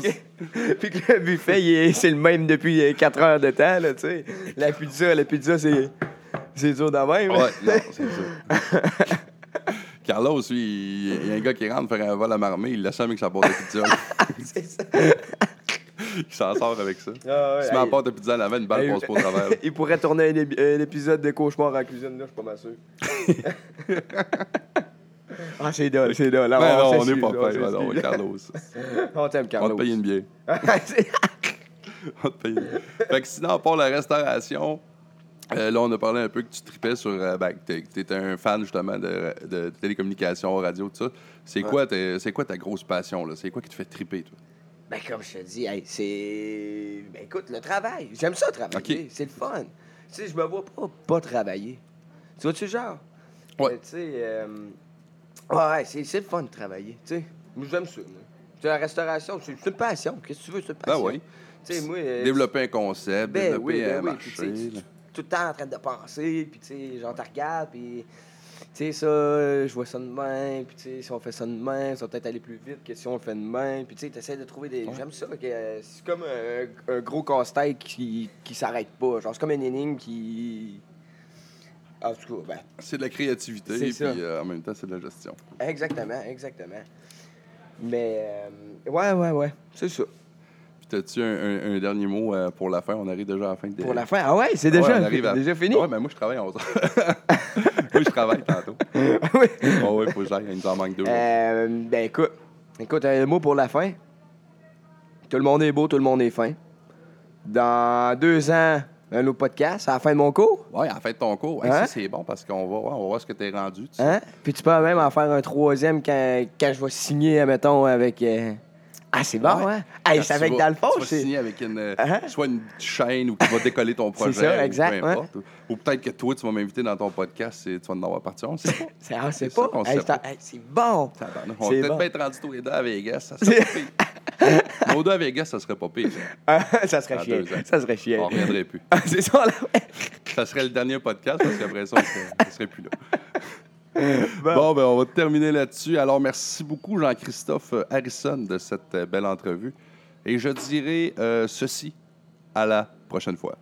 Puis que le buffet, il est, c'est le même depuis quatre heures de temps, là, tu sais. La pizza, la pizza, c'est, c'est dur de même. Ouais, non, c'est dur. Carlos, lui, il y a un gars qui rentre faire un vol à marmée, il l'assume avec sa porte de pizza. C'est ça. Il s'en sort avec ça. Ah ouais, il se met la porte de pizza à l'avant, une balle passe pas au travers. Il pourrait tourner un, ép- un épisode de Cauchemar en cuisine, là, je suis pas mal sûr. Ah, c'est dole, c'est dole. Non, non, on n'est pas payé, alors, Carlos. On t'aime, Carlos. On te paye une bière. On te paye une bière. Fait que sinon, pour la restauration... Euh, là, on a parlé un peu que tu tripais sur... Euh, ben, que t'étais un fan, justement, de, de télécommunications, radio, tout ça. C'est, ouais. quoi c'est quoi ta grosse passion, là? C'est quoi qui te fait triper, toi? Ben, comme je te dis, hey, c'est... Ben, écoute, le travail. J'aime ça, travailler. Okay. C'est le fun. Tu sais, je me vois pas pas travailler. Tu vois-tu, genre? Ouais. Euh, tu sais... Euh... Ouais, c'est, c'est le fun de travailler, tu sais. J'aime ça, moi. Tu sais, la restauration, c'est une passion. Qu'est-ce que tu veux, c'est une passion? Ben oui. Tu sais, moi... Euh, développer un concept, ben, développer oui, ben, un oui, marché... Puis, tout le temps en train de penser, puis tu sais, genre, t'as regardé, puis tu sais, ça, je vois ça de même, puis tu sais, si on fait ça de même, ça va peut-être aller plus vite que si on le fait de même, puis tu sais, t'essaies de trouver des... Ouais. J'aime ça, que, euh, c'est comme un, un gros casse-tête qui, qui s'arrête pas, genre, c'est comme une énigme qui... En tout cas, ben... C'est de la créativité, puis euh, en même temps, c'est de la gestion. Exactement, exactement. Mais, euh, ouais, ouais, ouais, c'est ça. T'as-tu un, un, un dernier mot euh, pour la fin? On arrive déjà à la fin. De... Pour la fin? Ah ouais, c'est déjà, ah ouais, à... déjà fini? Ouais, mais moi, je travaille à onze heures. Moi, je travaille tantôt. Oui. Oh, ouais, faut que j'aille. Il nous en manque deux. Euh, ben, écoute, écoute, un mot pour la fin. Tout le monde est beau, tout le monde est fin. dans deux ans un autre podcast, à la fin de mon cours. Oui, à la fin de ton cours. Hein? Hey, si, c'est bon parce qu'on va, ouais, on va voir ce que t'es rendu. Tu sais. Hein? Puis tu peux même en faire un troisième quand, quand je vais signer, admettons, avec... Euh... Ah, c'est bon, ouais. Hein? Hey, c'est avec vas, dans le fond, tu vas c'est... signer avec une, uh-huh. soit une chaîne ou qui va décoller ton projet. C'est ça, exact. Ou, ouais. ou, ou peut-être que toi, tu vas m'inviter dans ton podcast et tu vas en avoir partie. On sait pas. C'est, on sait c'est pas. Ça, on hey, sait pas. Hey, c'est bon. Ça, on c'est va peut-être bon. Bien être rendus tous les deux à Vegas. Ça serait pas pire. Nos deux à Vegas, ça serait pas pire. Ça serait chiant. Ça serait chiant. On reviendrait plus. C'est ça, là. Ça serait le dernier podcast parce qu'après ça, on ne serait plus là. Bon. bon, ben on va terminer là-dessus. Alors, merci beaucoup, Jean-Christophe Harrison, de cette belle entrevue. Et je dirai euh, ceci à la prochaine fois.